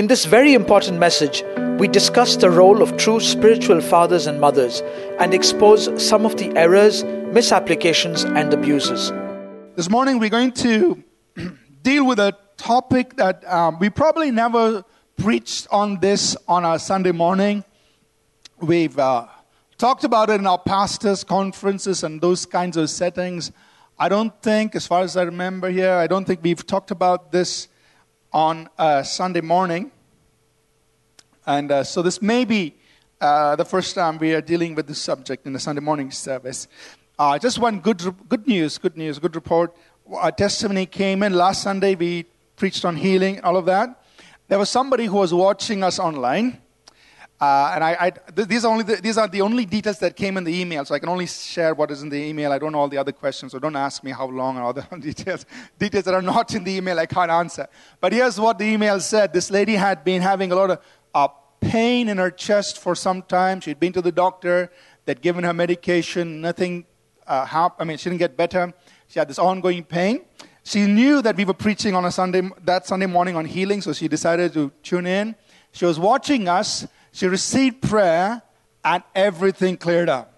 In this very important message, we discuss the role of true spiritual fathers and mothers and expose some of the errors, misapplications, and abuses. This morning we're going to deal with a topic that we probably never preached on this on our Sunday morning. We've talked about it in our pastors' conferences and those kinds of settings. I don't think, as far as I remember here, I don't think we've talked about this on Sunday morning. And so this may be the first time we are dealing with this subject in the Sunday morning service. Just one good report. Our testimony came in last Sunday. We preached on healing, all of that. There was somebody who was watching us online, and these are the only details that came in the email. So I can only share what is in the email. I don't know all the other questions, so don't ask me how long or other details. Details that are not in the email, I can't answer. But here's what the email said: this lady had been having a lot of pain in her chest for some time. She'd been to the doctor. They'd given her medication. Nothing happened. I mean, she didn't get better. She had this ongoing pain. She knew that we were preaching on that Sunday morning on healing, so she decided to tune in. She was watching us. She received prayer, and everything cleared up.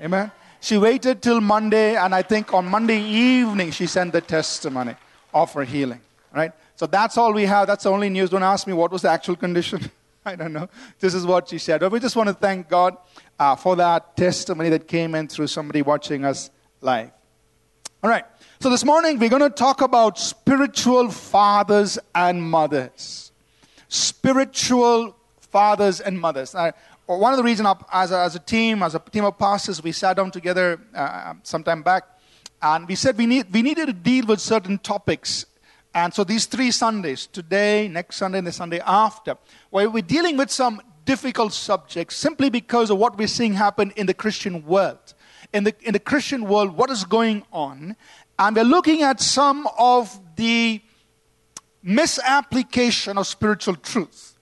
Amen. She waited till Monday, and I think on Monday evening she sent the testimony of her healing. All right. So that's all we have. That's the only news. Don't ask me what was the actual condition. I don't know. This is what she said. But we just want to thank God for that testimony that came in through somebody watching us live. All right. So this morning we're going to talk about spiritual fathers and mothers. Spiritual fathers and mothers. One of the reasons as a team of pastors, we sat down together some time back, and we said we needed to deal with certain topics. And so these 3 Sundays, today, next Sunday, and the Sunday after, where we're dealing with some difficult subjects simply because of what we're seeing happen in the Christian world. In the Christian world, what is going on? And we're looking at some of the misapplication of spiritual truth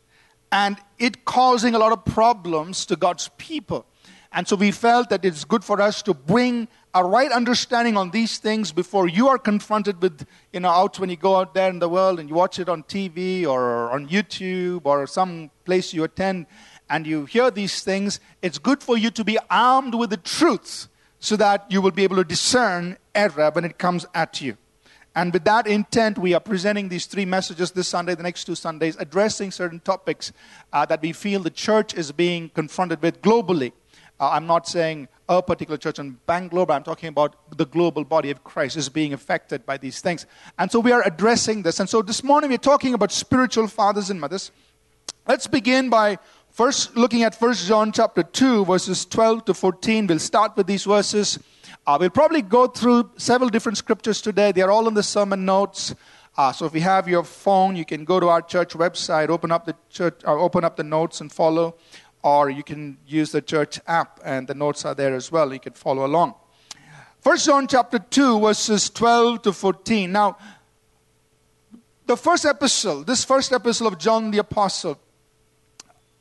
and it causing a lot of problems to God's people. And so we felt that it's good for us to bring a right understanding on these things before you are confronted with, out when you go out there in the world and you watch it on TV or on YouTube or some place you attend and you hear these things. It's good for you to be armed with the truth so that you will be able to discern error when it comes at you. And with that intent, we are presenting these 3 messages this Sunday, the next 2 Sundays, addressing certain topics that we feel the church is being confronted with globally. I'm not saying a particular church in Bangalore, but I'm talking about the global body of Christ is being affected by these things. And so we are addressing this. And so this morning we're talking about spiritual fathers and mothers. Let's begin by first looking at 1 John chapter 2, verses 12 to 14. We'll start with these verses. We'll probably go through several different scriptures today. They are all in the sermon notes. So if you have your phone, you can go to our church website, open up the notes and follow. Or you can use the church app, and the notes are there as well. You can follow along. 1 John chapter 2, verses 12 to 14. Now, this first epistle of John the Apostle,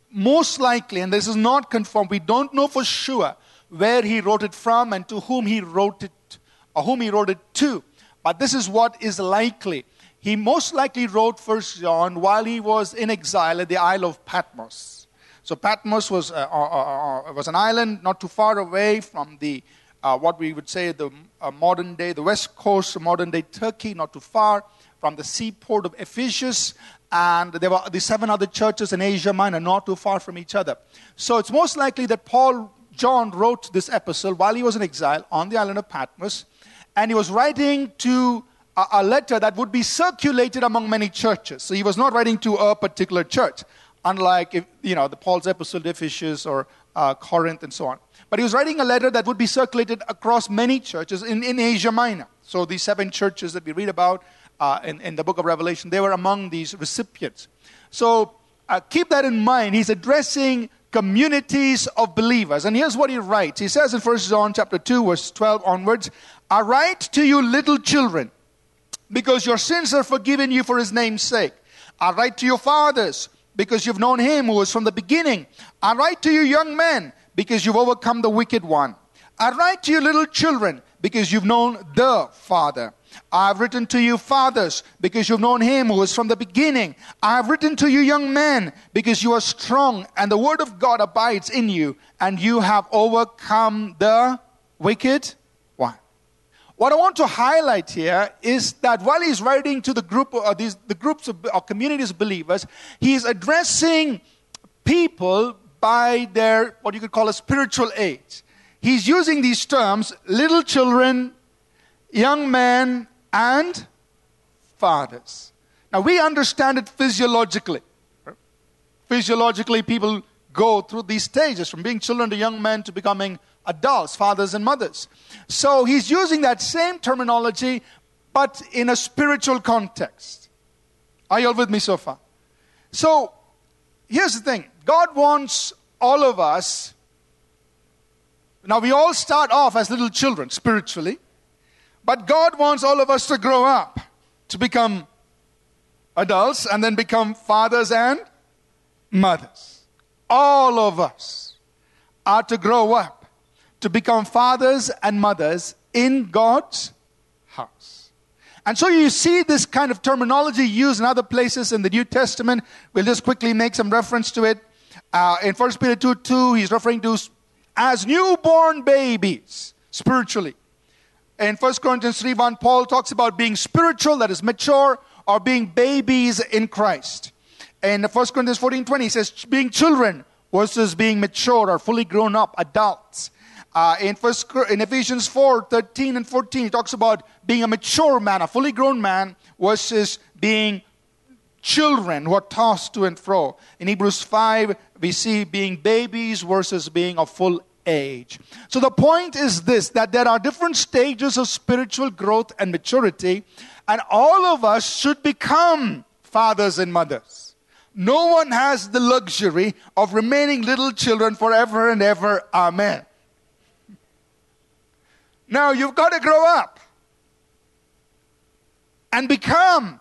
most likely, and this is not confirmed, we don't know for sure where he wrote it from and to whom he wrote it, or whom he wrote it to. But this is what is likely. He most likely wrote 1 John while he was in exile at the Isle of Patmos. So Patmos was an island not too far away from the what we would say modern day, the west coast of modern day Turkey, not too far from the seaport of Ephesus. And there were the 7 other churches in Asia Minor, not too far from each other. So it's most likely that John wrote this epistle while he was in exile on the island of Patmos. And he was writing to a letter that would be circulated among many churches. So he was not writing to a particular church. Unlike, the Paul's epistle to Ephesus or Corinth and so on. But he was writing a letter that would be circulated across many churches in Asia Minor. So these 7 churches that we read about in the book of Revelation, they were among these recipients. So keep that in mind. He's addressing communities of believers. And here's what he writes. He says in 1 John chapter 2, verse 12 onwards, I write to you little children, because your sins are forgiven you for his name's sake. I write to your fathers, because you've known him who is from the beginning. I write to you, young men, because you've overcome the wicked one. I write to you, little children, because you've known the Father. I have written to you, fathers, because you've known him who is from the beginning. I have written to you, young men, because you are strong, and the word of God abides in you, and you have overcome the wicked one. What I want to highlight here is that while he's writing to the group, or the groups of, or communities of believers, he's addressing people by their, what you could call a spiritual age. He's using these terms, little children, young men, and fathers. Now, we understand it physiologically. Physiologically, people go through these stages, from being children to young men to becoming adults, fathers and mothers. So he's using that same terminology, but in a spiritual context. Are you all with me so far? So here's the thing. God wants all of us. Now, we all start off as little children spiritually. But God wants all of us to grow up, to become adults, and then become fathers and mothers. All of us are to grow up, to become fathers and mothers in God's house. And so you see this kind of terminology used in other places in the New Testament. We'll just quickly make some reference to it. In 1 Peter 2:2, he's referring to as newborn babies spiritually. In 1 Corinthians 3:1, Paul talks about being spiritual, that is mature, or being babies in Christ. In 1 Corinthians 14:20, he says being children versus being mature or fully grown up adults. In Ephesians 4:13 and 14, he talks about being a mature man, a fully grown man, versus being children who are tossed to and fro. In Hebrews 5, we see being babies versus being a full age. So the point is this, that there are different stages of spiritual growth and maturity, and all of us should become fathers and mothers. No one has the luxury of remaining little children forever and ever. Amen. Now you've got to grow up and become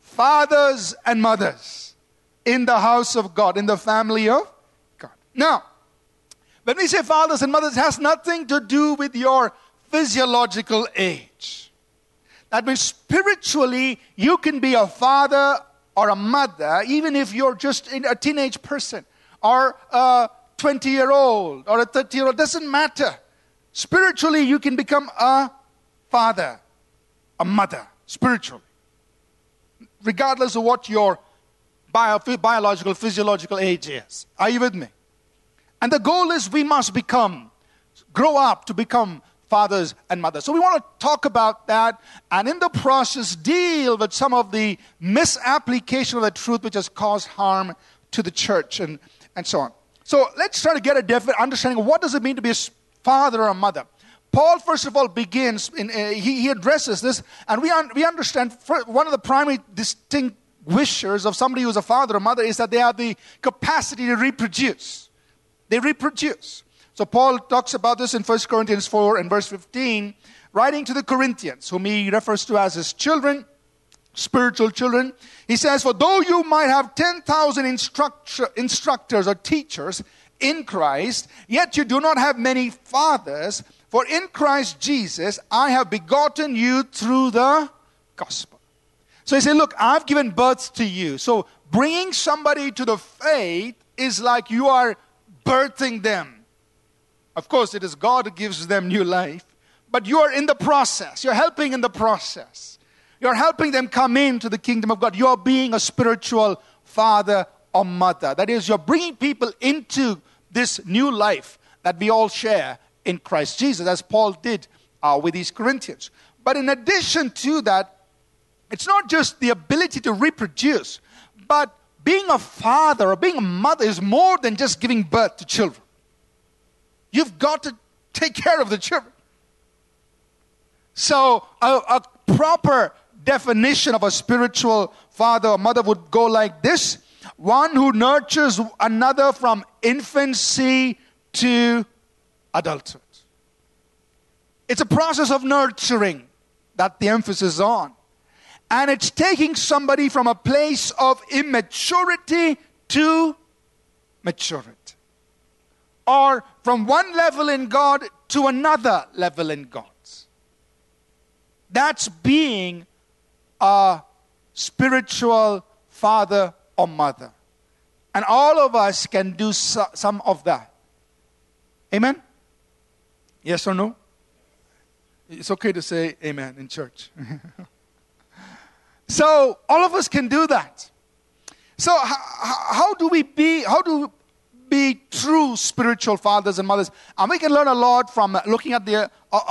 fathers and mothers in the house of God, in the family of God. Now, when we say fathers and mothers, it has nothing to do with your physiological age. That means spiritually, you can be a father or a mother, even if you're just a teenage person, or a 20-year-old, or a 30-year-old. It doesn't matter. Spiritually, you can become a father, a mother, spiritually, regardless of what your biological, physiological age is. Are you with me? And the goal is we must grow up to become fathers and mothers. So we want to talk about that, and in the process deal with some of the misapplication of the truth which has caused harm to the church and so on. So let's try to get a definite understanding of what does it mean to be a father or a mother. Paul, first of all, begins, he addresses this, and we understand one of the primary distinguishers of somebody who's a father or mother is that they have the capacity to reproduce. They reproduce. So Paul talks about this in 1 Corinthians 4 and verse 15, writing to the Corinthians, whom he refers to as his children, spiritual children. He says, for though you might have 10,000 instructors or teachers in Christ, yet you do not have many fathers, for in Christ Jesus I have begotten you through the gospel. So he said, look, I've given birth to you. So bringing somebody to the faith is like you are birthing them. Of course, it is God who gives them new life, but you are in the process. You're helping in the process. You're helping them come into the kingdom of God. You're being a spiritual father or mother. That is, you're bringing people into this new life that we all share in Christ Jesus, as Paul did with these Corinthians. But in addition to that, it's not just the ability to reproduce, but being a father or being a mother is more than just giving birth to children. You've got to take care of the children. So a proper definition of a spiritual father or mother would go like this. One who nurtures another from infancy to adulthood. It's a process of nurturing that the emphasis is on. And it's taking somebody from a place of immaturity to maturity. Or from one level in God to another level in God. That's being a spiritual father or mother. And all of us can do some of that. Amen? Yes or no? It's okay to say amen in church. So all of us can do that. So how do we be true spiritual fathers and mothers? And we can learn a lot from looking at the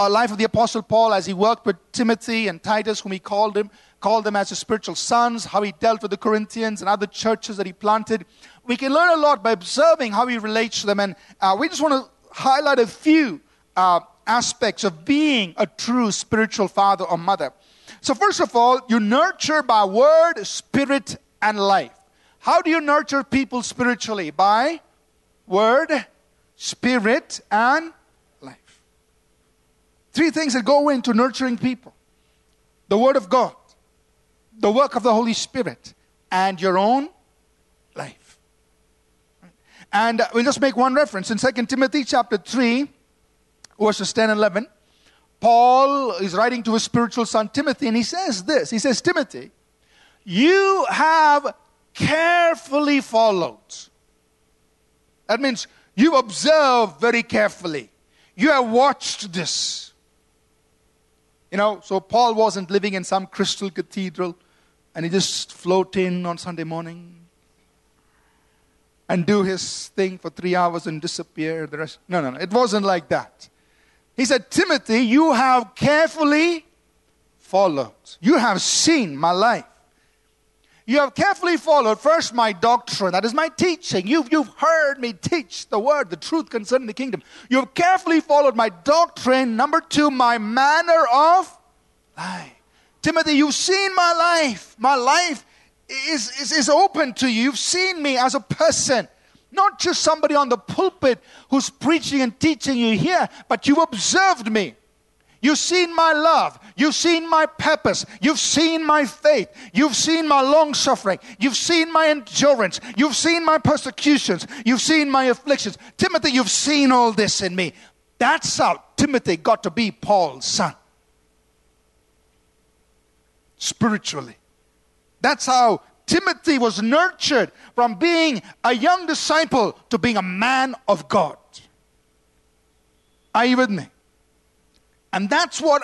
life of the Apostle Paul as he worked with Timothy and Titus, whom he called them as his spiritual sons, how he dealt with the Corinthians and other churches that he planted. We can learn a lot by observing how he relates to them. And we just want to highlight a few aspects of being a true spiritual father or mother. So first of all, you nurture by word, spirit, and life. How do you nurture people spiritually? By word, spirit, and life. Three things that go into nurturing people. The Word of God, the work of the Holy Spirit, and your own life. And we'll just make one reference. In 2 Timothy chapter 3, verses 10 and 11, Paul is writing to his spiritual son Timothy, and he says this. He says, Timothy, you have carefully followed. That means you observe very carefully. You have watched this. You know, so Paul wasn't living in some crystal cathedral and he just float in on Sunday morning and do his thing for 3 hours and disappear the rest. No. It wasn't like that. He said, Timothy, you have carefully followed. You have seen my life. You have carefully followed first my doctrine, that is my teaching. You've heard me teach the word, the truth concerning the kingdom. You have carefully followed my doctrine. Number two, my manner of life. Timothy, you've seen my life. My life is open to you. You've seen me as a person. Not just somebody on the pulpit who's preaching and teaching you here, but you've observed me. You've seen my love. You've seen my purpose. You've seen my faith. You've seen my long-suffering. You've seen my endurance. You've seen my persecutions. You've seen my afflictions. Timothy, you've seen all this in me. That's how Timothy got to be Paul's son. Spiritually. That's how Timothy was nurtured from being a young disciple to being a man of God. Are you with me? And that's what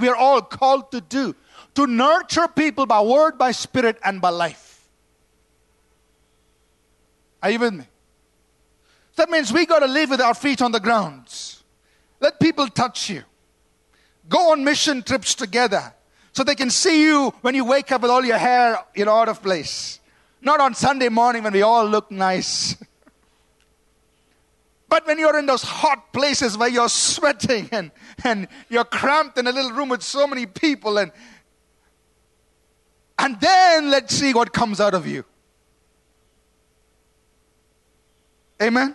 we're all called to do. To nurture people by word, by spirit, and by life. Are you with me? That means we got to live with our feet on the ground. Let people touch you. Go on mission trips together. So they can see you when you wake up with all your hair, out of place. Not on Sunday morning when we all look nice. But when you're in those hot places where you're sweating and you're cramped in a little room with so many people, and then let's see what comes out of you. Amen?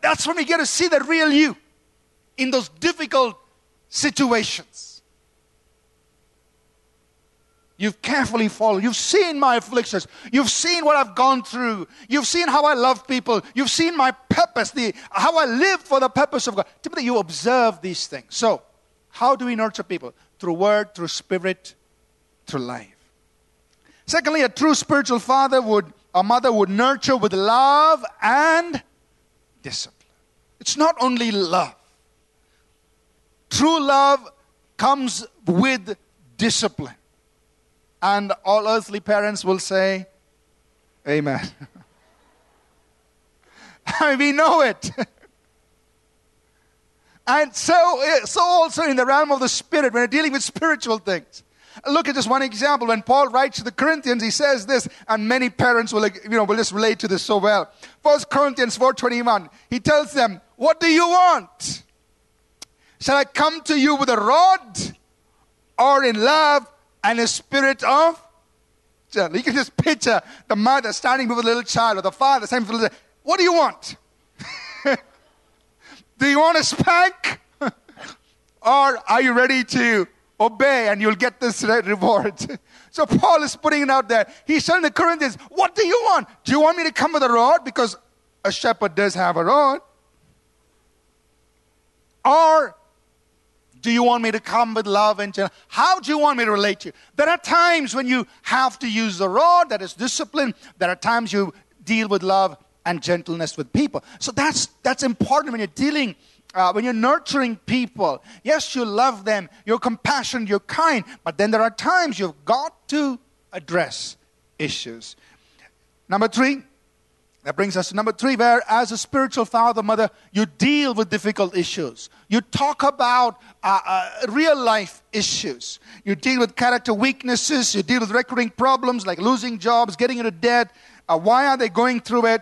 That's when we get to see the real you in those difficult situations. You've carefully followed. You've seen my afflictions. You've seen what I've gone through. You've seen how I love people. You've seen my purpose, how I live for the purpose of God. Typically, you observe these things. So, how do we nurture people? Through word, through spirit, through life. Secondly, a true spiritual father or mother would nurture with love and discipline. It's not only love. True love comes with discipline. And all earthly parents will say, amen. I mean, we know it. And so also in the realm of the spirit, when you're dealing with spiritual things. Look at just one example. When Paul writes to the Corinthians, he says this, and many parents will just relate to this so well. 1 Corinthians 4:21, he tells them, what do you want? Shall I come to you with a rod or in love and a spirit of gentleness? You can just picture the mother standing with a little child or the father standing with a little child. What do you want? Do you want a spank? Or are you ready to obey and you'll get this reward? So Paul is putting it out there. He's telling the Corinthians, what do you want? Do you want me to come with a rod? Because a shepherd does have a rod. Or Do you want me to come with love and gentleness? How do you want me to relate to you? There are times when you have to use the rod, that is discipline. There are times you deal with love and gentleness with people. So that's important when you're dealing, when you're nurturing people. Yes, you love them, you're compassionate, you're kind, but then there are times you've got to address issues. Number three, that brings us to number three, where as a spiritual father, mother, you deal with difficult issues. You talk about real life issues. You deal with character weaknesses. You deal with recurring problems like losing jobs, getting into debt. Why are they going through it?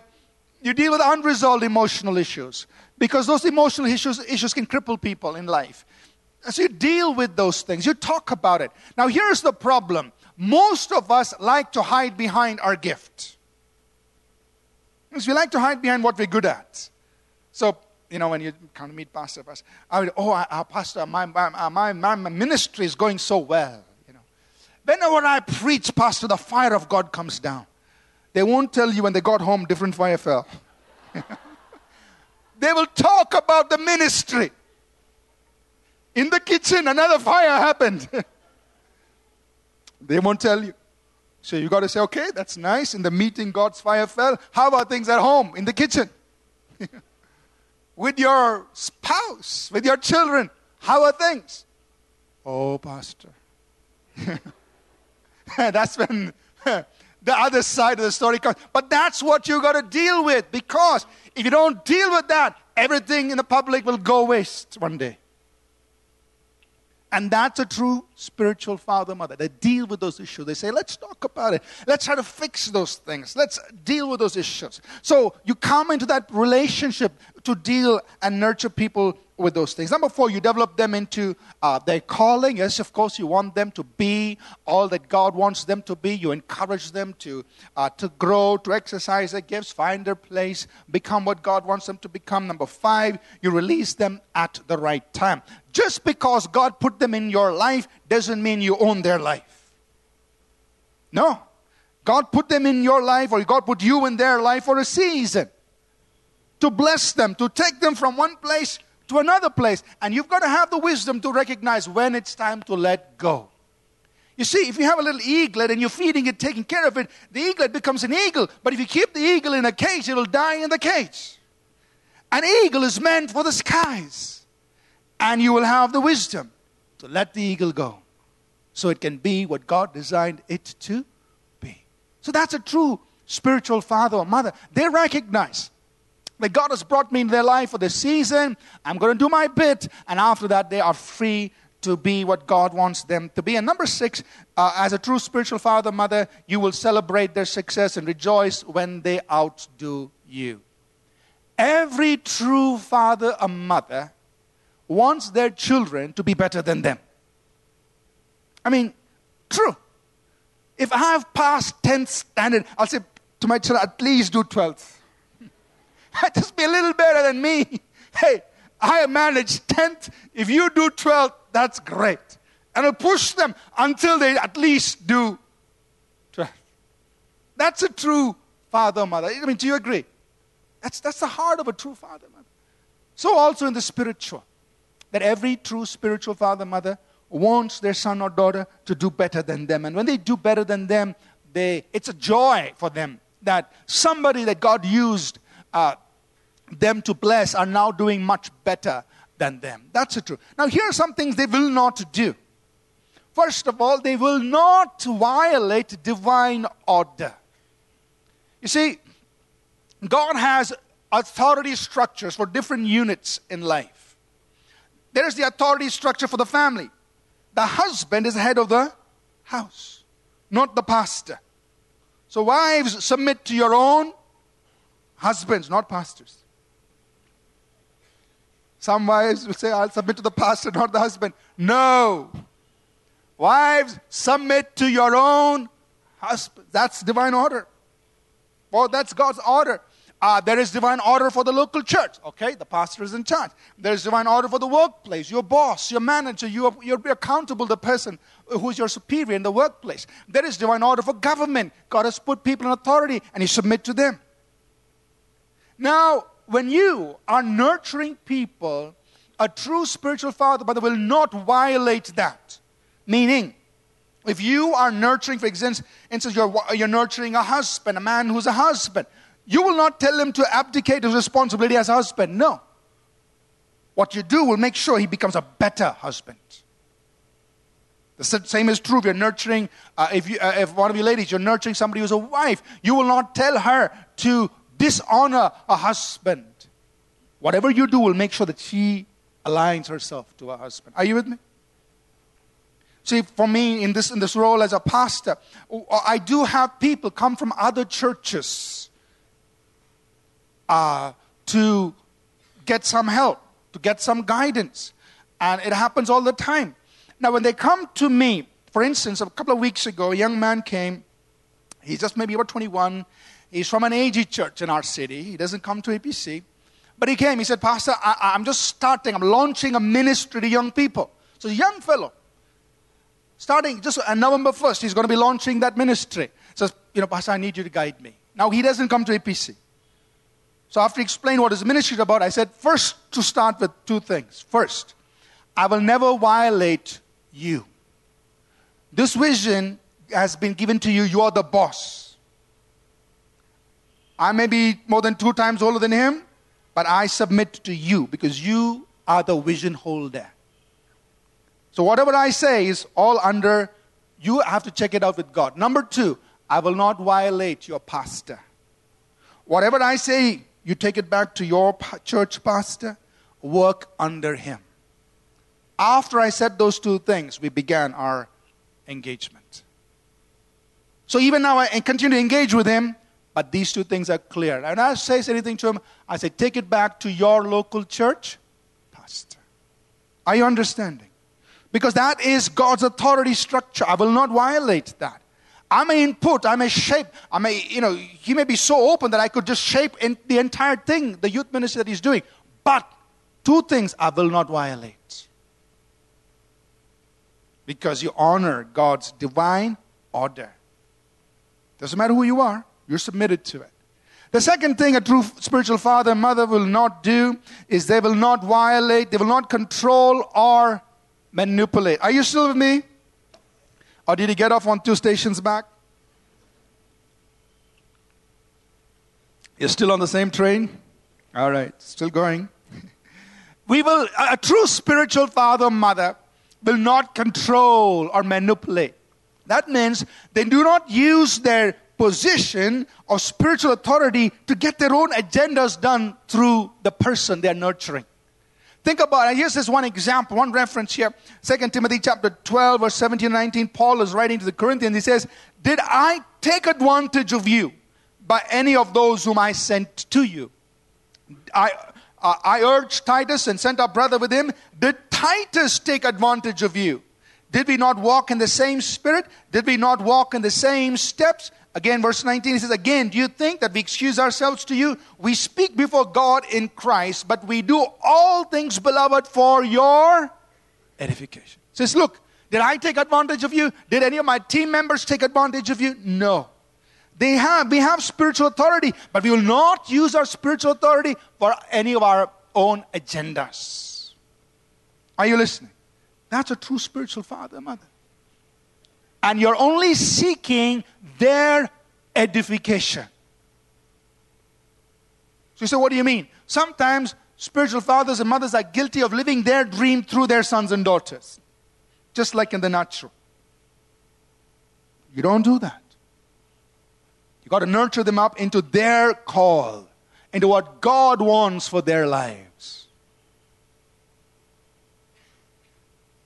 You deal with unresolved emotional issues, because those emotional issues can cripple people in life. So you deal with those things. You talk about it. Now here's the problem. Most of us like to hide behind our gift. Because we like to hide behind what we're good at. So, you know, when you come to meet pastor, pastor, my ministry is going so well. You know, whenever I preach, pastor, the fire of God comes down. They won't tell you when they got home, different fire fell. They will talk about the ministry. In the kitchen, another fire happened. They won't tell you. So you got to say, okay, that's nice. In the meeting, God's fire fell. How about things at home, in the kitchen? With your spouse, with your children, how are things? Oh, pastor. That's when the other side of the story comes. But that's what you got to deal with, because if you don't deal with that, everything in the public will go waste one day. And that's a true spiritual father, mother. They deal with those issues. They say, let's talk about it. Let's try to fix those things. Let's deal with those issues. So you come into that relationship to deal and nurture people with those things. Number four, you develop them into their calling. Yes, of course, you want them to be all that God wants them to be. You encourage them to grow, to exercise their gifts, find their place, become what God wants them to become. Number five, you release them at the right time. Just because God put them in your life doesn't mean you own their life. No. God put them in your life, or God put you in their life for a season, to bless them, to take them from one place to another place. And you've got to have the wisdom to recognize when it's time to let go. You see, if you have a little eaglet and you're feeding it, taking care of it, the eaglet becomes an eagle. But if you keep the eagle in a cage, it'll die in the cage. An eagle is meant for the skies. And you will have the wisdom to let the eagle go, so it can be what God designed it to be. So that's a true spiritual father or mother. They recognize that God has brought me in their life for this season. I'm going to do my bit. And after that, they are free to be what God wants them to be. And number six, as a true spiritual father or mother, you will celebrate their success and rejoice when they outdo you. Every true father or mother wants their children to be better than them. I mean, true. If I have passed 10th standard, I'll say to my children, at least do 12th. Just be a little better than me. Hey, I managed 10th. If you do 12th, that's great. And I'll push them until they at least do 12th. That's a true father, mother. I mean, do you agree? That's the heart of a true father, mother. So also in the spiritual, that every true spiritual father, mother wants their son or daughter to do better than them. And when they do better than them, it's a joy for them that somebody that God used them to bless are now doing much better than them. That's the truth. Now here are some things they will not do. First of all, they will not violate divine order. You see, God has authority structures for different units in life. There is the authority structure for the family. The husband is the head of the house, not the pastor. So wives, submit to your own husbands, not pastors. Some wives will say, I'll submit to the pastor, not the husband. No. Wives, submit to your own husband. That's divine order. Well, that's God's order. There is divine order for the local church. Okay, the pastor is in charge. There is divine order for the workplace, your boss, your manager. You're accountable to the person who is your superior in the workplace. There is divine order for government. God has put people in authority and you submit to them. Now, when you are nurturing people a true spiritual father, but will not violate that. Meaning, if you are nurturing, for instance, you're nurturing a husband, a man who's a husband, you will not tell him to abdicate his responsibility as a husband. No. What you do will make sure he becomes a better husband. The same is true if you're nurturing, if one of you ladies, you're nurturing somebody who's a wife, you will not tell her to dishonor a husband. Whatever you do will make sure that she aligns herself to her husband. Are you with me? See, for me, in this role as a pastor, I do have people come from other churches to get some help, to get some guidance. And it happens all the time. Now, when they come to me, for instance, a couple of weeks ago, a young man came. He's just maybe about 21. He's from an AG church in our city. He doesn't come to APC. But he came. He said, Pastor, I'm just starting. I'm launching a ministry to young people. So a young fellow. Starting just on November 1st, he's going to be launching that ministry. So, Pastor, I need you to guide me. Now, he doesn't come to APC. So after he explained what his ministry is about, I said, first, to start with two things. First, I will never violate you. This vision has been given to you. You are the boss. I may be more than 2 times older than him, but I submit to you because you are the vision holder. So whatever I say is all under, you have to check it out with God. Number 2, I will not violate your pastor. Whatever I say, you take it back to your church pastor, work under him. After I said those 2 things, we began our engagement. So even now, I continue to engage with him, but these 2 things are clear. And I say anything to him, I say, take it back to your local church pastor. Are you understanding? Because that is God's authority structure. I will not violate that. I may input, I may shape, I may, he may be so open that I could just shape the entire thing, the youth ministry that he's doing. But 2 things I will not violate. Because you honor God's divine order. Doesn't matter who you are, you're submitted to it. The second thing a true spiritual father and mother will not do is they will not violate, they will not control or manipulate. Are you still with me? Or did he get off on 2 stations back? You're still on the same train? All right, still going. A true spiritual father or mother will not control or manipulate. That means they do not use their position or spiritual authority to get their own agendas done through the person they are nurturing. Think about it. Here's this one example, one reference here. 2 Timothy chapter 12, verse 17 and 19. Paul is writing to the Corinthians. He says, did I take advantage of you by any of those whom I sent to you? I urged Titus and sent our brother with him. Did Titus take advantage of you? Did we not walk in the same spirit? Did we not walk in the same steps? Again, verse 19, he says, again, do you think that we excuse ourselves to you? We speak before God in Christ, but we do all things, beloved, for your edification. He says, look, did I take advantage of you? Did any of my team members take advantage of you? No. We have spiritual authority, but we will not use our spiritual authority for any of our own agendas. Are you listening? That's a true spiritual father and mother. And you're only seeking their edification. So you say, what do you mean? Sometimes spiritual fathers and mothers are guilty of living their dream through their sons and daughters. Just like in the natural. You don't do that. You got to nurture them up into their call. Into what God wants for their lives.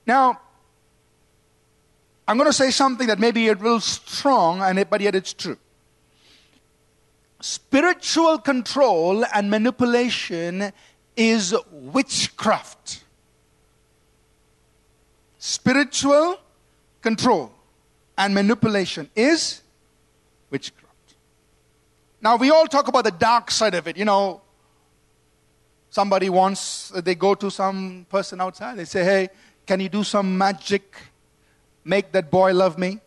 Now, I'm going to say something that maybe it will strong, but yet it's true. Spiritual control and manipulation is witchcraft. Spiritual control and manipulation is witchcraft. Now, we all talk about the dark side of it. Somebody they go to some person outside. They say, hey, can you do some magic? Make that boy love me.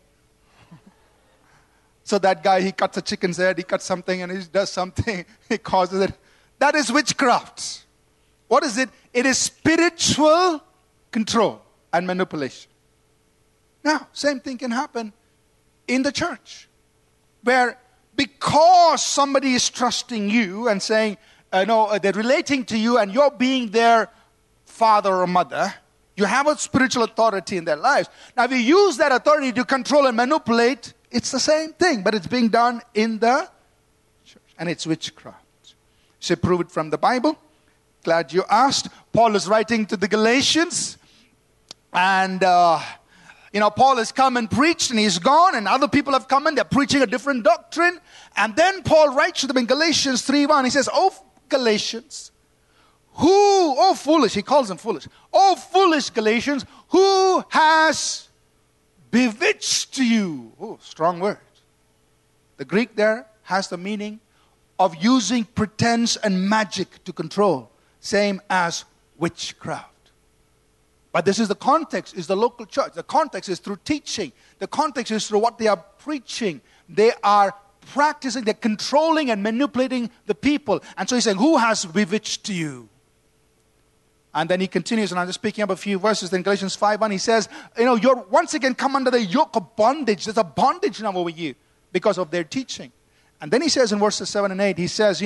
So that guy, he cuts a chicken's head, he cuts something and he does something, he causes it. That is witchcraft. What is it? It is spiritual control and manipulation. Now, same thing can happen in the church, where because somebody is trusting you and saying, no, they're relating to you and you're being their father or mother, you have a spiritual authority in their lives. Now, if you use that authority to control and manipulate, it's the same thing, but it's being done in the church, and it's witchcraft. So prove it from the Bible. Glad you asked. Paul is writing to the Galatians, and Paul has come and preached, and he's gone, and other people have come and they're preaching a different doctrine. And then Paul writes to them in Galatians 3:1. He says, "Oh Galatians, oh foolish," he calls them foolish. "Oh foolish Galatians, who has bewitched you?" Oh, strong word. The Greek there has the meaning of using pretense and magic to control, same as witchcraft. But this is the context, is the local church. The context is through teaching. The context is through what they are preaching. They are practicing, they're controlling and manipulating the people. And so he's saying, who has bewitched you? And then he continues, and I'm just picking up a few verses. Then Galatians 5:1, he says, you're once again come under the yoke of bondage. There's a bondage now over you because of their teaching. And then he says in verses 7 and 8, he says,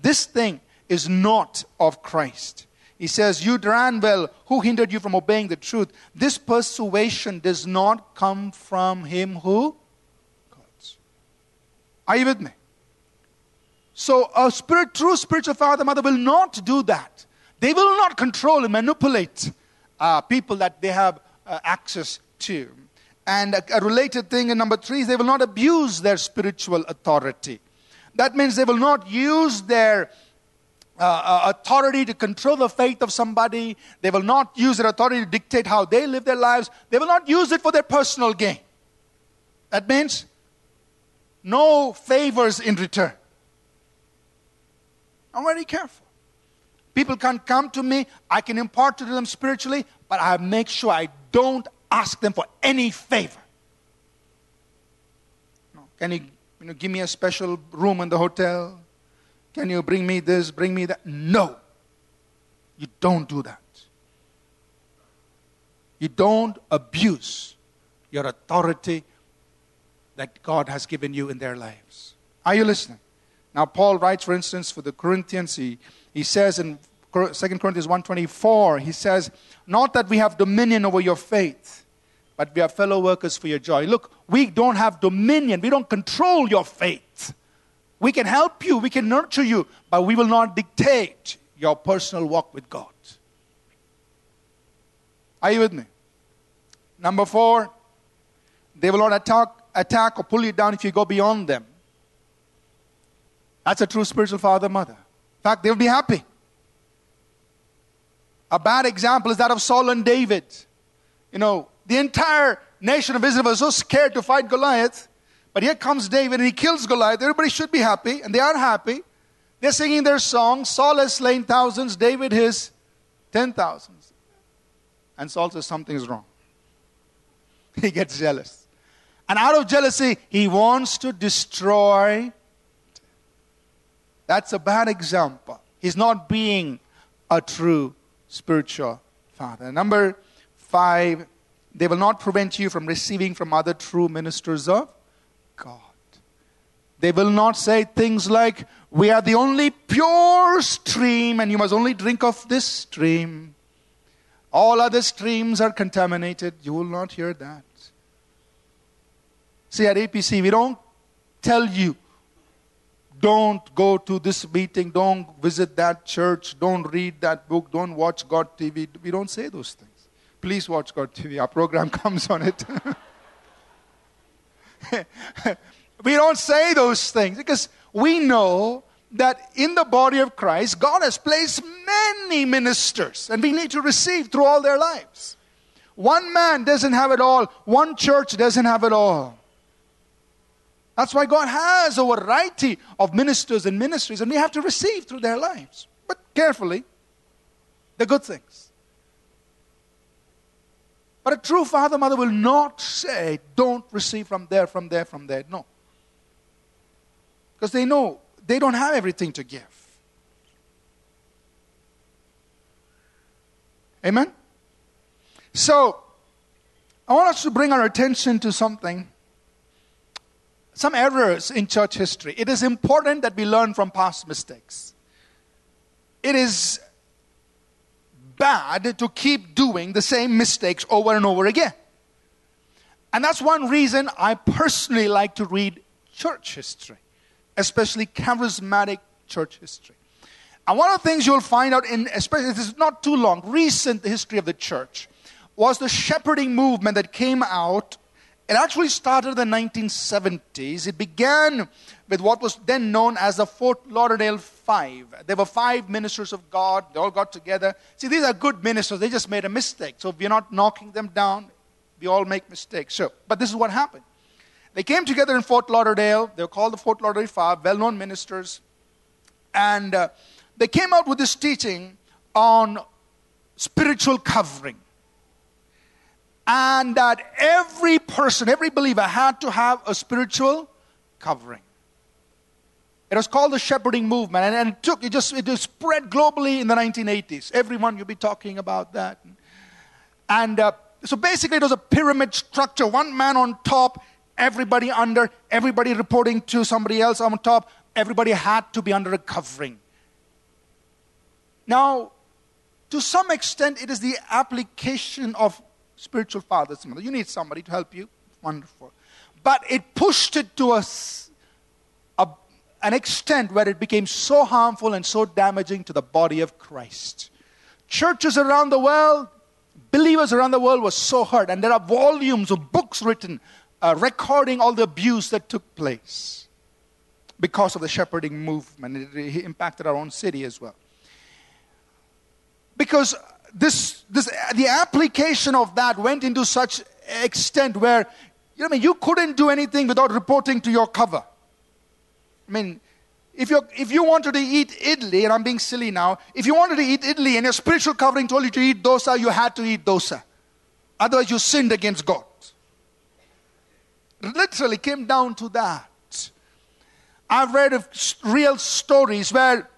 this thing is not of Christ. He says, you ran well, who hindered you from obeying the truth? This persuasion does not come from him who? God's. Are you with me? So true spiritual father and mother will not do that. They will not control and manipulate people that they have access to. And a related thing in number 3 is they will not abuse their spiritual authority. That means they will not use their authority to control the faith of somebody. They will not use their authority to dictate how they live their lives. They will not use it for their personal gain. That means no favors in return. I'm very careful. People can come to me. I can impart to them spiritually, but I make sure I don't ask them for any favor. Can you give me a special room in the hotel? Can you bring me this, bring me that? No. You don't do that. You don't abuse your authority that God has given you in their lives. Are you listening? Now Paul writes, for instance, for the Corinthians, he says in 2 Corinthians 1:24, he says, not that we have dominion over your faith, but we are fellow workers for your joy. Look, we don't have dominion. We don't control your faith. We can help you, we can nurture you, but we will not dictate your personal walk with God. Are you with me? Number 4, they will not attack or pull you down if you go beyond them. That's a true spiritual father and mother. In fact, they will be happy. A bad example is that of Saul and David. The entire nation of Israel was so scared to fight Goliath. But here comes David and he kills Goliath. Everybody should be happy, and they are happy. They're singing their song. Saul has slain thousands, David his 10,000s. And Saul says something's wrong. He gets jealous. And out of jealousy, he wants to destroy. That's a bad example. He's not being a true spiritual father. Number 5, they will not prevent you from receiving from other true ministers of God. They will not say things like, we are the only pure stream and you must only drink of this stream. All other streams are contaminated. You will not hear that. See, at APC, we don't tell you, don't go to this meeting, don't visit that church, don't read that book, don't watch God TV. We don't say those things. Please watch God TV. Our program comes on it. We don't say those things because we know that in the body of Christ, God has placed many ministers and we need to receive through all their lives. One man doesn't have it all. One church doesn't have it all. That's why God has a variety of ministers and ministries, and we have to receive through their lives. But carefully, the good things. But a true father, mother will not say, don't receive from there. No. Because they know they don't have everything to give. Amen? So, I want us to bring our attention to something. Some errors in church history. It is important that we learn from past mistakes. It is bad to keep doing the same mistakes over and over again. And that's one reason I personally like to read church history, especially charismatic church history. And one of the things you'll find out, especially this is not too long, recent the history of the church, was the shepherding movement that came out. It actually started in the 1970s. It began with what was then known as the Fort Lauderdale Five. There were 5 ministers of God. They all got together. See, these are good ministers. They just made a mistake. So we're not knocking them down. We all make mistakes. Sure. But this is what happened. They came together in Fort Lauderdale. They were called the Fort Lauderdale Five, well-known ministers. And they came out with this teaching on spiritual covering. And that every person, every believer had to have a spiritual covering. It was called the shepherding movement. And it just spread globally in the 1980s. Everyone, you'll be talking about that. And so basically it was a pyramid structure. One man on top, everybody under, everybody reporting to somebody else on top. Everybody had to be under a covering. Now, to some extent, it is the application of spiritual fathers. You need somebody to help you. Wonderful. But it pushed it to us an extent where it became so harmful and so damaging to the body of Christ. Churches around the world, believers around the world were so hurt. And there are volumes of books written recording all the abuse that took place because of the shepherding movement. It impacted our own city as well. Because the application of that went into such extent where, you know, you couldn't do anything without reporting to your cover. I mean, if you wanted to eat idli, and I'm being silly now, if you wanted to eat idli and your spiritual covering told you to eat dosa, you had to eat dosa. Otherwise, you sinned against God. It literally came down to that. I've read of real stories where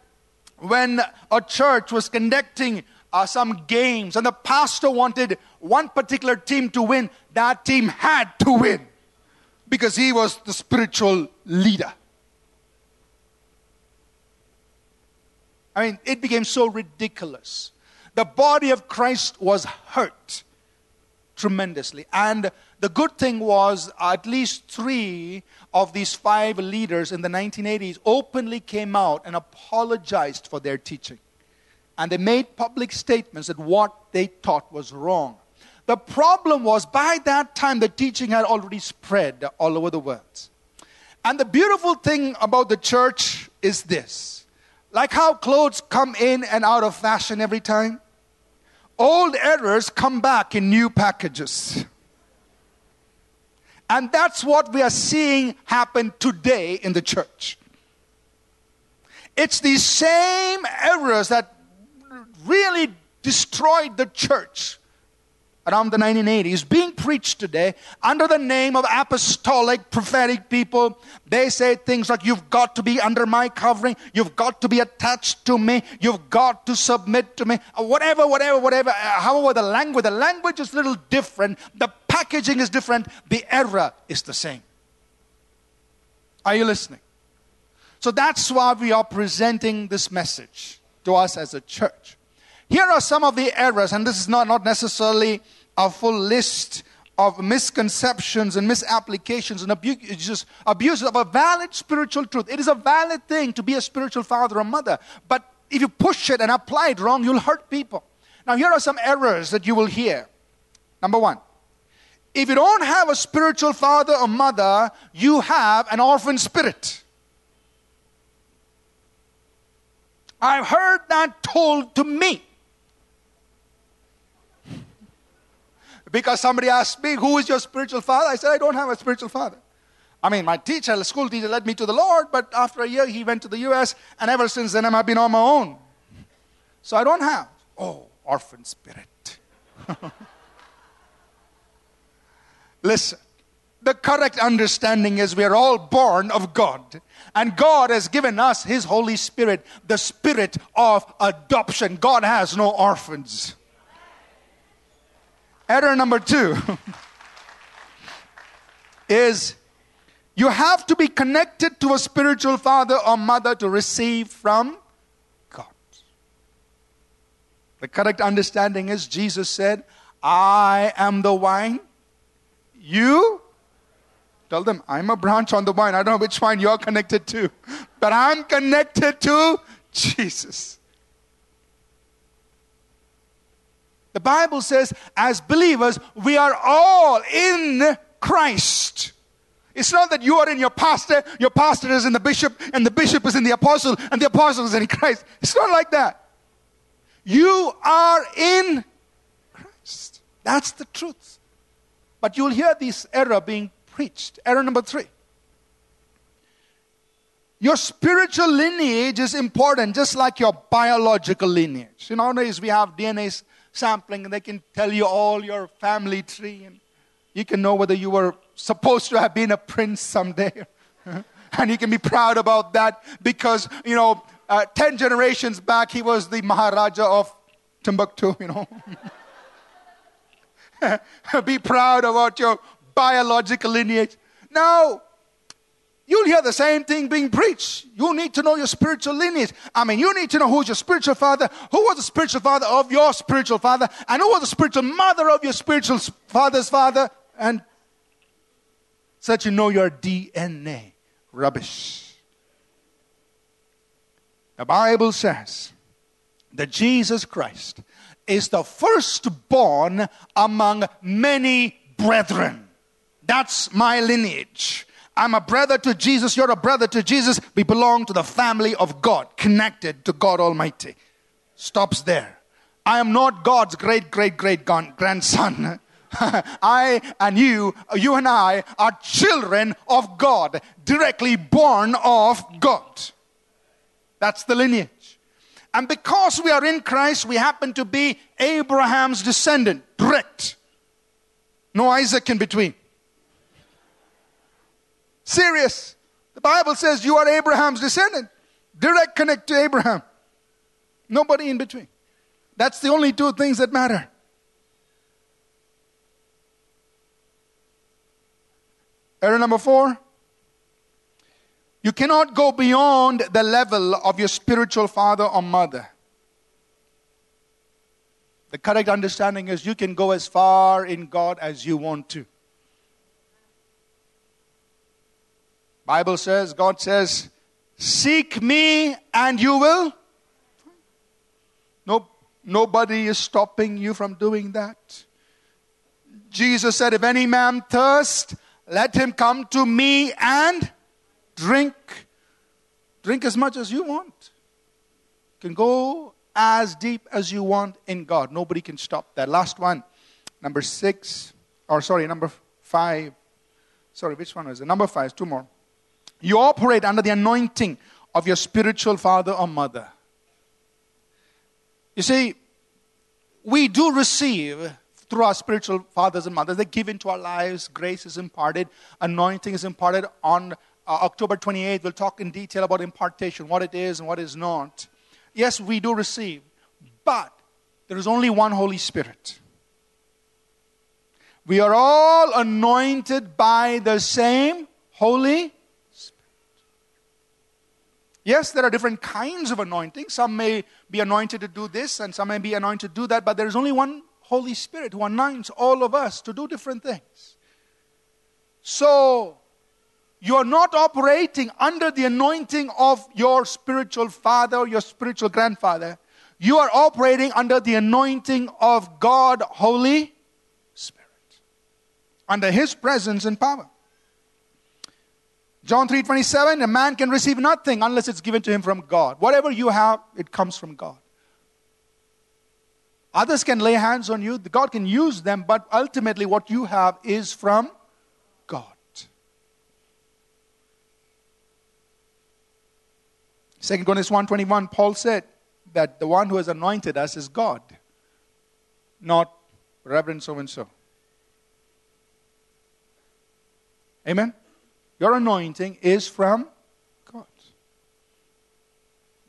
when a church was conducting some games, and the pastor wanted one particular team to win, that team had to win because he was the spiritual leader. I mean, it became so ridiculous. The body of Christ was hurt tremendously. And the good thing was, at least 3 of these 5 leaders in the 1980s openly came out and apologized for their teaching. And they made public statements that what they taught was wrong. The problem was, by that time, the teaching had already spread all over the world. And the beautiful thing about the church is this. Like how clothes come in and out of fashion every time, old errors come back in new packages. And that's what we are seeing happen today in the church. It's these same errors that really destroyed the church around the 1980s, being preached today under the name of apostolic, prophetic people. They say things like, you've got to be under my covering, you've got to be attached to me, you've got to submit to me, whatever. However, the language is a little different, the packaging is different, the error is the same. Are you listening? So that's why we are presenting this message to us as a church. Here are some of the errors, and this is not necessarily a full list of misconceptions and misapplications and abuses of a valid spiritual truth. It is a valid thing to be a spiritual father or mother, but if you push it and apply it wrong, you'll hurt people. Now, here are some errors that you will hear. Number 1, if you don't have a spiritual father or mother, you have an orphan spirit. I've heard that told to me. Because somebody asked me, who is your spiritual father? I said, I don't have a spiritual father. I mean, my teacher, the school teacher, led me to the Lord, but after a year, he went to the U.S., and ever since then, I've been on my own. So I don't have. Oh, orphan spirit. Listen, the correct understanding is we are all born of God. And God has given us His Holy Spirit, the spirit of adoption. God has no orphans. Error number two is you have to be connected to a spiritual father or mother to receive from God. The correct understanding is Jesus said, I am the vine. You tell them, I'm a branch on the vine. I don't know which vine you're connected to, but I'm connected to Jesus. The Bible says, as believers, we are all in Christ. It's not that you are in your pastor is in the bishop, and the bishop is in the apostle, and the apostle is in Christ. It's not like that. You are in Christ. That's the truth. But you'll hear this error being preached. Error number three. Your spiritual lineage is important, just like your biological lineage. You know, nowadays we have DNA sampling, and they can tell you all your family tree, and you can know whether you were supposed to have been a prince someday. And you can be proud about that because, 10 generations back, he was the Maharaja of Timbuktu, Be proud about your biological lineage. Now, you'll hear the same thing being preached. You need to know your spiritual lineage. You need to know who's your spiritual father, who was the spiritual father of your spiritual father, and who was the spiritual mother of your spiritual father's father, and so that you know your DNA. Rubbish. The Bible says that Jesus Christ is the firstborn among many brethren. That's my lineage. I'm a brother to Jesus. You're a brother to Jesus. We belong to the family of God, connected to God Almighty. Stops there. I am not God's great-great-great-grandson. You and I are children of God, directly born of God. That's the lineage. And because we are in Christ, we happen to be Abraham's descendant, direct. No Isaac in between. Serious. The Bible says you are Abraham's descendant. Direct connect to Abraham. Nobody in between. That's the only two things that matter. Error number four. You cannot go beyond the level of your spiritual father or mother. The correct understanding is you can go as far in God as you want to. Bible says, God says, seek me and you will. Nobody is stopping you from doing that. Jesus said, if any man thirst, let him come to me and drink. Drink as much as you want. You can go as deep as you want in God. Nobody can stop that. Last one, number five. Sorry, which one was it? Number five, two more. You operate under the anointing of your spiritual father or mother. You see, we do receive through our spiritual fathers and mothers. They give into our lives. Grace is imparted. Anointing is imparted. On October 28th, we'll talk in detail about impartation, what it is and what is not. Yes, we do receive, but there is only one Holy Spirit. We are all anointed by the same Holy Spirit. Yes, there are different kinds of anointing. Some may be anointed to do this and some may be anointed to do that. But there is only one Holy Spirit who anoints all of us to do different things. So, you are not operating under the anointing of your spiritual father or your spiritual grandfather. You are operating under the anointing of God, Holy Spirit. Under His presence and power. John 3:27, a man can receive nothing unless it's given to him from God. Whatever you have, it comes from God. Others can lay hands on you. God can use them, but ultimately what you have is from God. 2 Corinthians 1:21, Paul said that the one who has anointed us is God, not Reverend so-and-so. Amen? Your anointing is from God.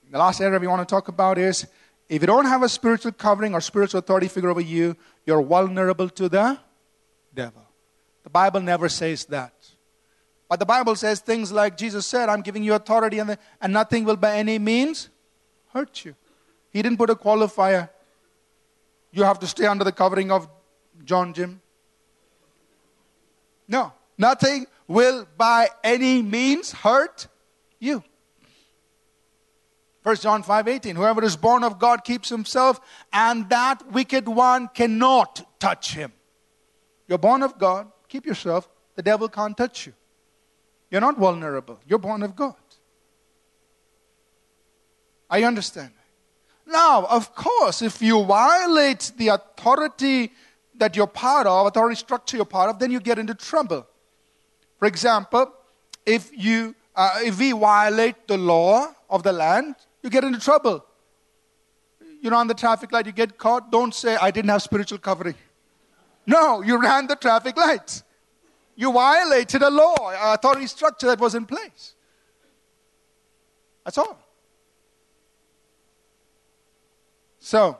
The last area we want to talk about is If you don't have a spiritual covering or spiritual authority figure over you, you're vulnerable to the devil. The Bible never says that. But the Bible says things like Jesus said, I'm giving you authority and nothing will by any means hurt you. He didn't put a qualifier. You have to stay under the covering of John Jim. No, nothing will by any means hurt you. 1 John 5:18, whoever is born of God keeps himself, and that wicked one cannot touch him. You're born of God, keep yourself, the devil can't touch you. You're not vulnerable, you're born of God. I understand. Now, of course, if you violate the authority that you're part of, authority structure you're part of, then you get into trouble. For example, if we violate the law of the land, you get into trouble. You know, on the traffic light, you get caught. Don't say, I didn't have spiritual covering. No, you ran the traffic lights. You violated a law, authority structure that was in place. That's all. So,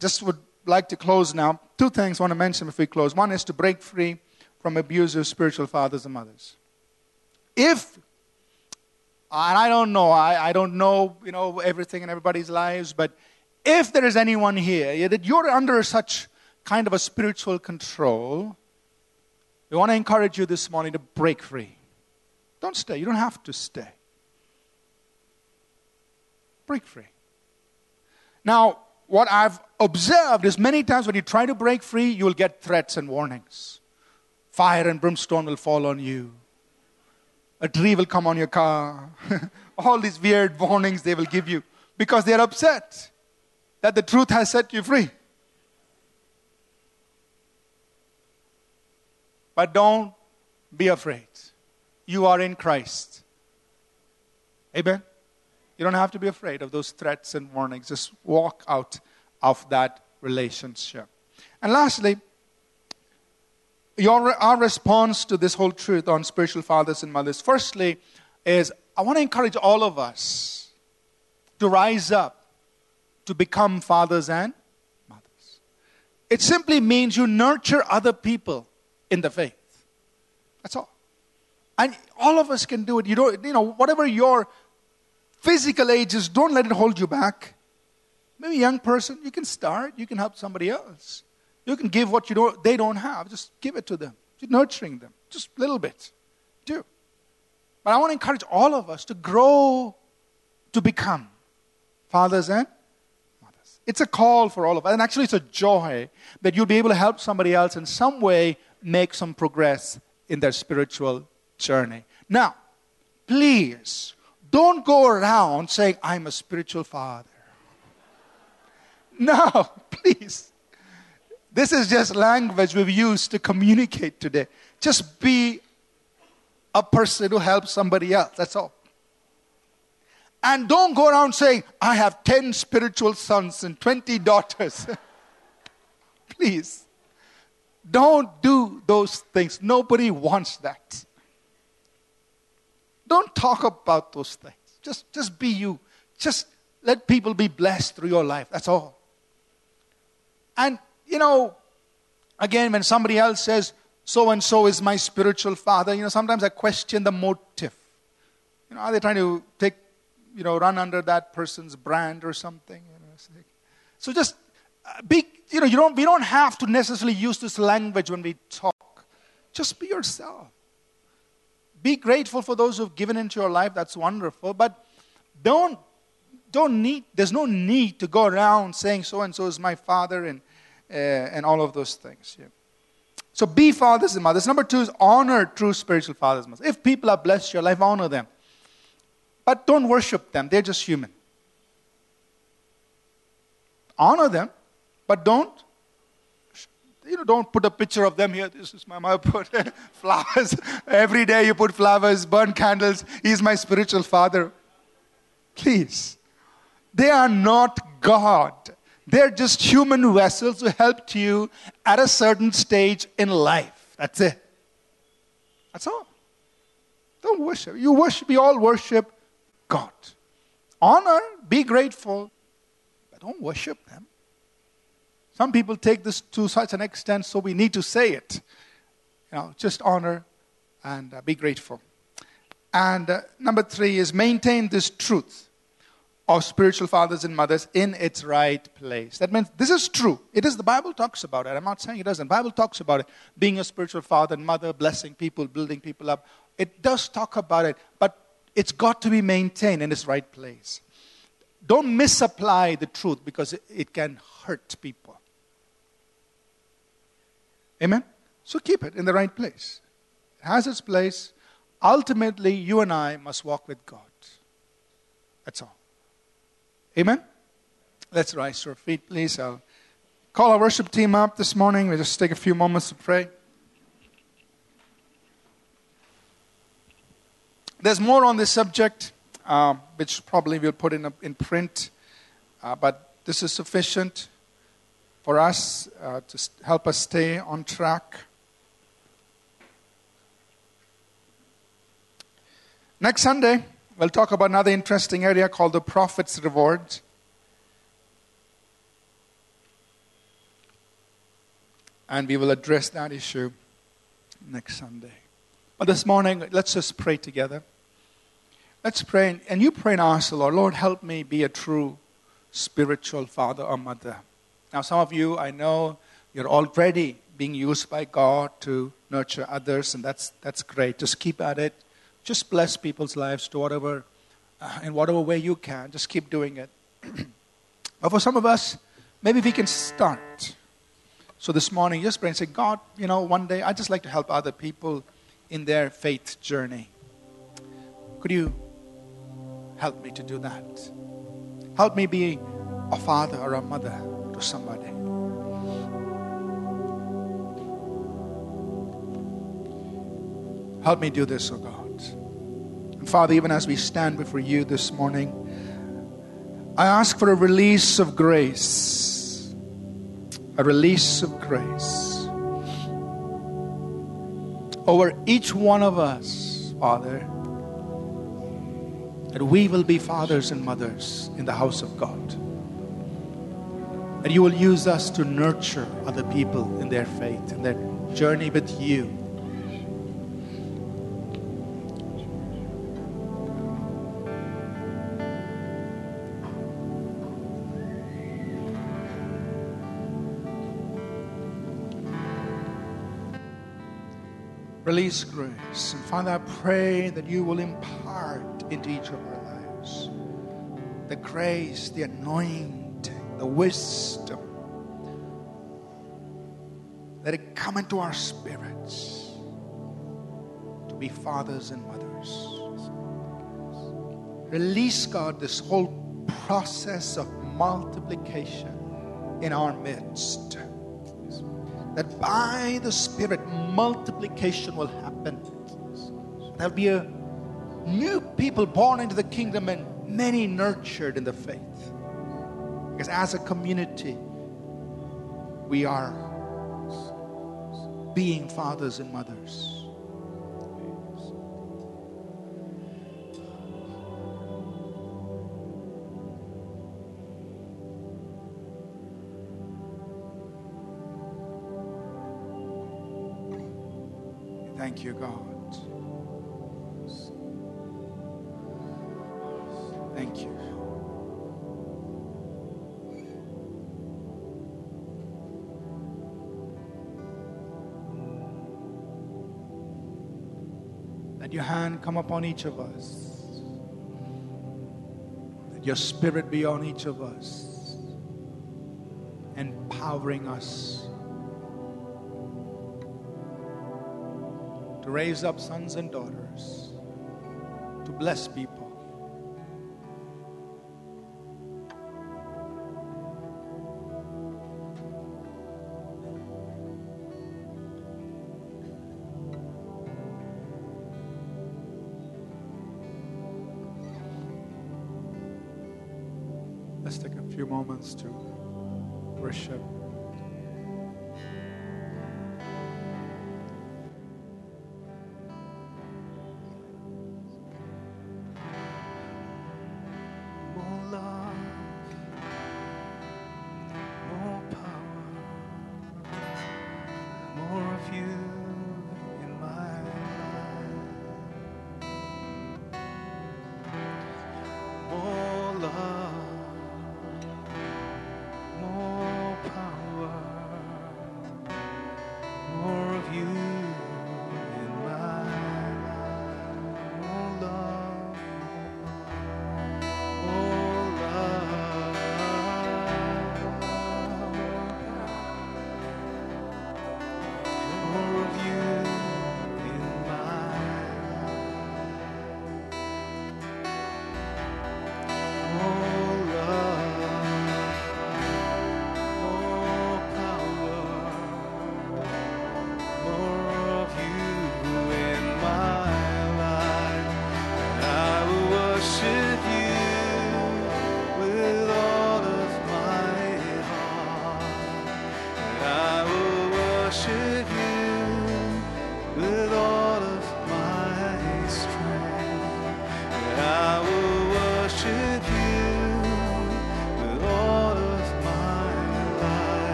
just would like to close now. Two things I want to mention if we close. One is to break free from abusive spiritual fathers and mothers. If, and I don't know, you know, everything in everybody's lives, but if there is anyone here that you're under such kind of a spiritual control, we want to encourage you this morning to break free. Don't stay. You don't have to stay. Break free. Now, what I've observed is many times when you try to break free, you'll get threats and warnings. Fire and brimstone will fall on you. A tree will come on your car. All these weird warnings they will give you because they're upset that the truth has set you free. But don't be afraid. You are in Christ. Amen? You don't have to be afraid of those threats and warnings. Just walk out of that relationship. And lastly, our response to this whole truth on spiritual fathers and mothers, firstly, is I want to encourage all of us to rise up to become fathers and mothers. It simply means you nurture other people in the faith. That's all. And all of us can do it. You don't, you know, whatever your physical age is, don't let it hold you back. Maybe a young person, you can start. You can help somebody else. You can give what they don't have. Just give it to them. Just nurturing them. Just a little bit. Do. But I want to encourage all of us to grow to become fathers and mothers. It's a call for all of us. And actually, it's a joy that you'll be able to help somebody else in some way make some progress in their spiritual journey. Now, please, don't go around saying, I'm a spiritual father. No, please. This is just language we've used to communicate today. Just be a person who helps somebody else. That's all. And don't go around saying, I have 10 spiritual sons and 20 daughters. Please. Don't do those things. Nobody wants that. Don't talk about those things. Just be you. Just let people be blessed through your life. That's all. And you know, again, when somebody else says, so-and-so is my spiritual father, you know, sometimes I question the motive. You know, are they trying to take, you know, run under that person's brand or something? You know, so just be, you know, we don't have to necessarily use this language when we talk. Just be yourself. Be grateful for those who've given into your life. That's wonderful. But there's no need to go around saying so-and-so is my father and all of those things. Yeah. So be fathers and mothers. Number two is honor true spiritual fathers and mothers. If people are blessed your life, honor them. But don't worship them. They're just human. Honor them, but don't put a picture of them here. This is my mother put flowers. Every day you put flowers, burn candles. He's my spiritual father. Please. They are not God. They're just human vessels who helped you at a certain stage in life. That's it. That's all. Don't worship. We all worship God. Honor, be grateful, Don't worship them. Some people take this to such an extent, so we need to say it. You know, just honor and be grateful. And number three is maintain this truth of spiritual fathers and mothers in its right place. That means this is true. It is, the Bible talks about it. I'm not saying it doesn't. The Bible talks about it. Being a spiritual father and mother, blessing people, building people up. It does talk about it, but it's got to be maintained in its right place. Don't misapply the truth because it can hurt people. Amen? So keep it in the right place. It has its place. Ultimately, you and I must walk with God. That's all. Amen? Let's rise to our feet, please. I'll call our worship team up this morning. We'll just take a few moments to pray. There's more on this subject, which probably we'll put in print. But this is sufficient for us to help us stay on track. Next Sunday, we'll talk about another interesting area called the prophet's reward. And we will address that issue next Sunday. But this morning, let's just pray together. Let's pray, and you pray and ask the Lord, Lord, help me be a true spiritual father or mother. Now, some of you, I know, you're already being used by God to nurture others, and that's great. Just keep at it. Just bless people's lives to whatever, in whatever way you can. Just keep doing it. But for some of us, maybe we can start. So this morning, just pray and say, God, you know, one day I'd just like to help other people in their faith journey. Could you help me to do that? Help me be a father or a mother to somebody. Help me do this, oh God. Father, even as we stand before you this morning, I ask for a release of grace. A release of grace over each one of us, Father, that we will be fathers and mothers in the house of God. That you will use us to nurture other people in their faith, in their journey with you. Release grace. And Father, I pray that you will impart into each of our lives the grace, the anointing, the wisdom. Let it come into our spirits to be fathers and mothers. Release, God, this whole process of multiplication in our midst. That by the Spirit, multiplication will happen. There'll be a new people born into the kingdom and many nurtured in the faith. Because as a community, we are being fathers and mothers. Thank you, God. Thank you. Let your hand come upon each of us. Let your Spirit be on each of us, empowering us to raise up sons and daughters, to bless people. Let's take a few moments to worship.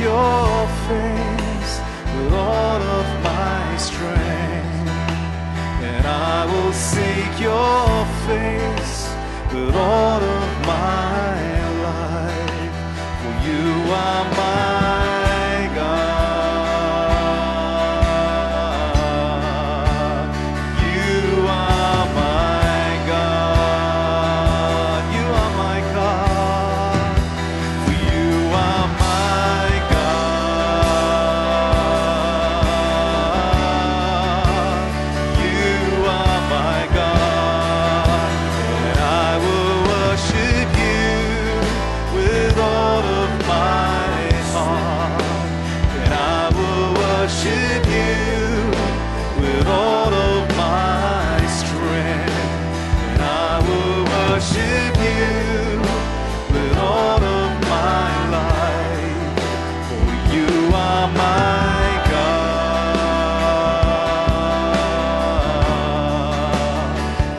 your face, Lord of my strength. And I will seek your face, Lord of my life. For you are my God. You are my God. You are my God. For you are my God. You are my God. And I will worship you with all of my heart. And I will worship you with all of my strength. And I will worship you with all of my life. For you are my God.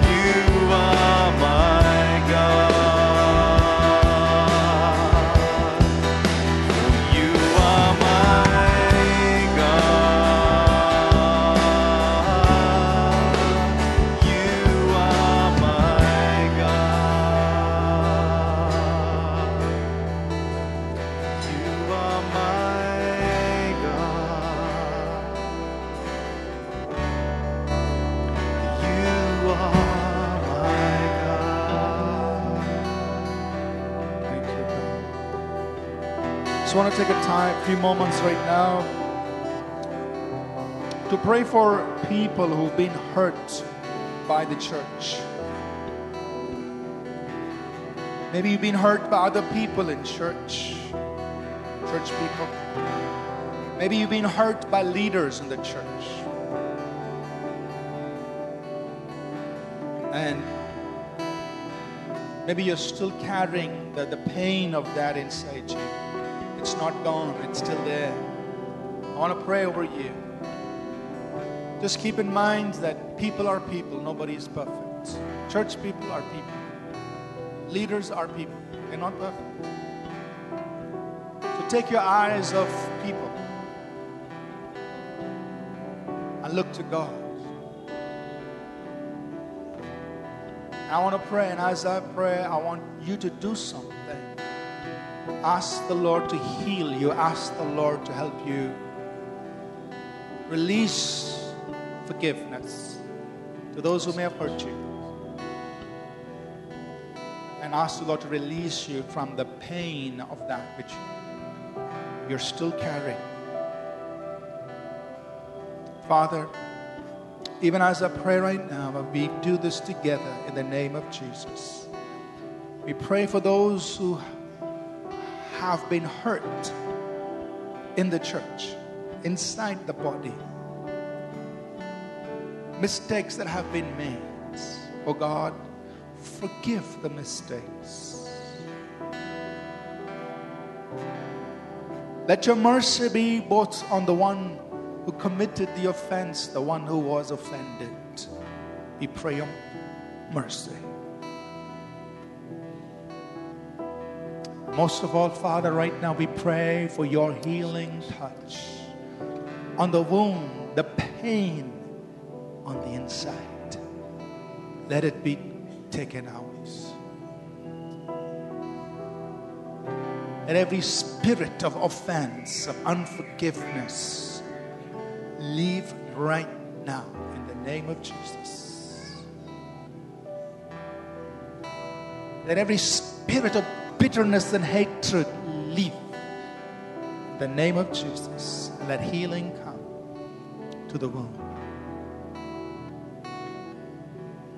You are my God. You are my God. You are my God. You are my God. You are my God. Thank you, God. Just want to take a time, few moments right now to pray for people who've been hurt by the church. Maybe you've been hurt by other people in church people. Maybe you've been hurt by leaders in the church. And maybe you're still carrying the pain of that inside you. It's not gone, it's still there. I want to pray over you. Just keep in mind that people are people, nobody is perfect. Church people are people, leaders are people, they're not perfect. So take your eyes off people and look to God. I want to pray, and as I pray, I want you to do something. Ask the Lord to heal you. Ask the Lord to help you. Release forgiveness to those who may have hurt you. And ask the Lord to release you from the pain of that which you're still carrying. Father, even as I pray right now, we do this together in the name of Jesus. We pray for those who have been hurt in the church, inside the body. Mistakes that have been made. Oh God, forgive the mistakes. Let your mercy be both on the one who committed the offense, the one who was offended. We pray your mercy. Most of all, Father, right now we pray for your healing touch on the wound, the pain on the inside. Let it be taken out. Let every spirit of offense, of unforgiveness, leave right now in the name of Jesus. Let every spirit of bitterness and hatred leave in the name of Jesus. Let healing come to the wound.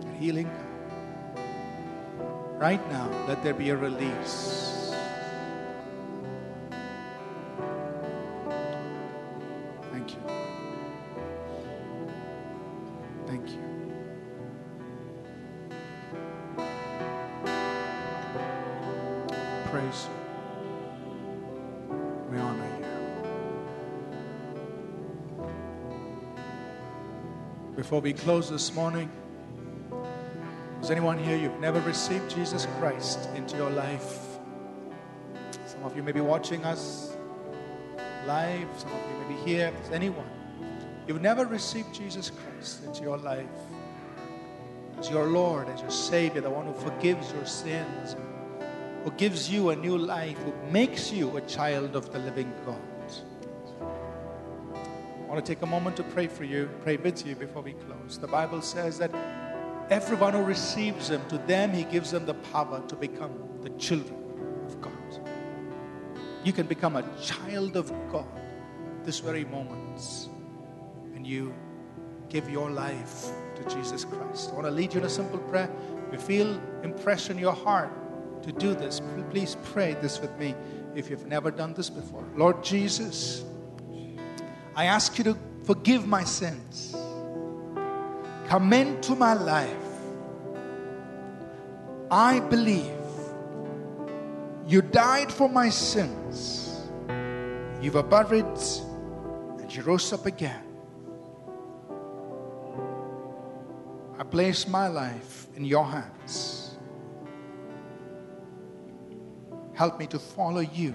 Let healing come. Right now, let there be a release. Thank you. Thank you. Praise you. We honor you. Before we close this morning, is anyone here you've never received Jesus Christ into your life? Some of you may be watching us life, some of you may be here, if there's anyone, you've never received Jesus Christ into your life as your Lord, as your Savior, the one who forgives your sins, who gives you a new life, who makes you a child of the living God. I want to take a moment to pray for you, pray with you before we close. The Bible says that everyone who receives Him, to them He gives them the power to become the children of God. You can become a child of God this very moment, and you give your life to Jesus Christ. I want to lead you in a simple prayer. If you feel impression in your heart to do this, please pray this with me if you've never done this before. Lord Jesus, I ask you to forgive my sins. Come into my life. I believe you died for my sins. You were buried and you rose up again. I place my life in your hands. Help me to follow you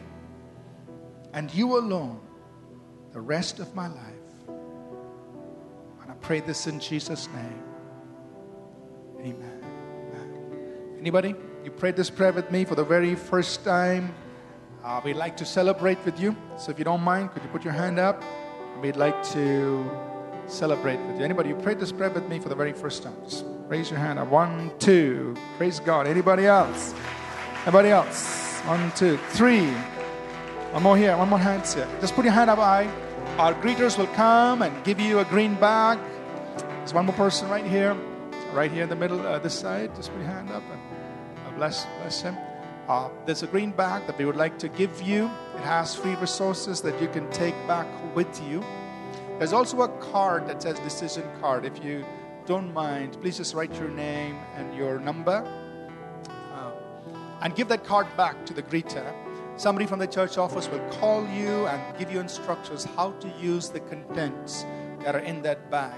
and you alone the rest of my life. And I pray this in Jesus' name. Amen. Amen. Anybody? You prayed this prayer with me for the very first time. We'd like to celebrate with you. So if you don't mind, could you put your hand up? We'd like to celebrate with you. Anybody? You prayed this prayer with me for the very first time. Just raise your hand up. 1, 2. Praise God. Anybody else? Anybody else? 1, 2, 3. One more here. One more hand here. Just put your hand up high. Our greeters will come and give you a green bag. There's one more person right here in the middle, this side. Just put your hand up and bless him. There's a green bag that we would like to give you. It has free resources that you can take back with you. There's also a card that says decision card. If you don't mind, please just write your name and your number and give that card back to the greeter. Somebody from the church office will call you and give you instructions how to use the contents that are in that bag.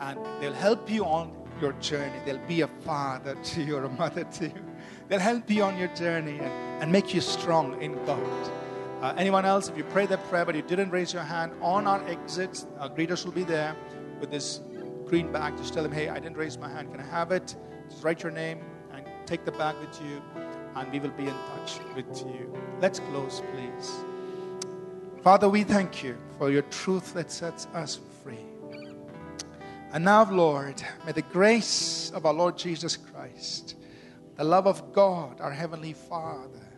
And they'll help you on your journey. They'll be a father to you or a mother to you. They'll help you on your journey and make you strong in God. Anyone else, if you prayed that prayer but you didn't raise your hand, on our exits, our greeters will be there with this green bag. Just tell them, hey, I didn't raise my hand. Can I have it? Just write your name and take the bag with you. And we will be in touch with you. Let's close, please. Father, we thank you for your truth that sets us free. And now, Lord, may the grace of our Lord Jesus Christ, the love of God, our Heavenly Father,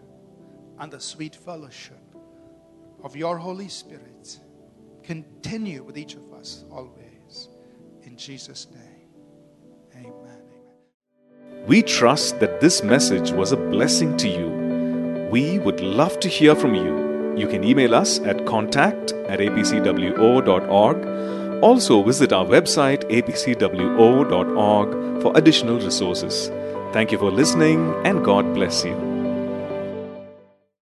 and the sweet fellowship of your Holy Spirit continue with each of us always. In Jesus' name, amen. We trust that this message was a blessing to you. We would love to hear from you. You can email us at contact@apcwo.org. Also visit our website apcwo.org for additional resources. Thank you for listening and God bless you.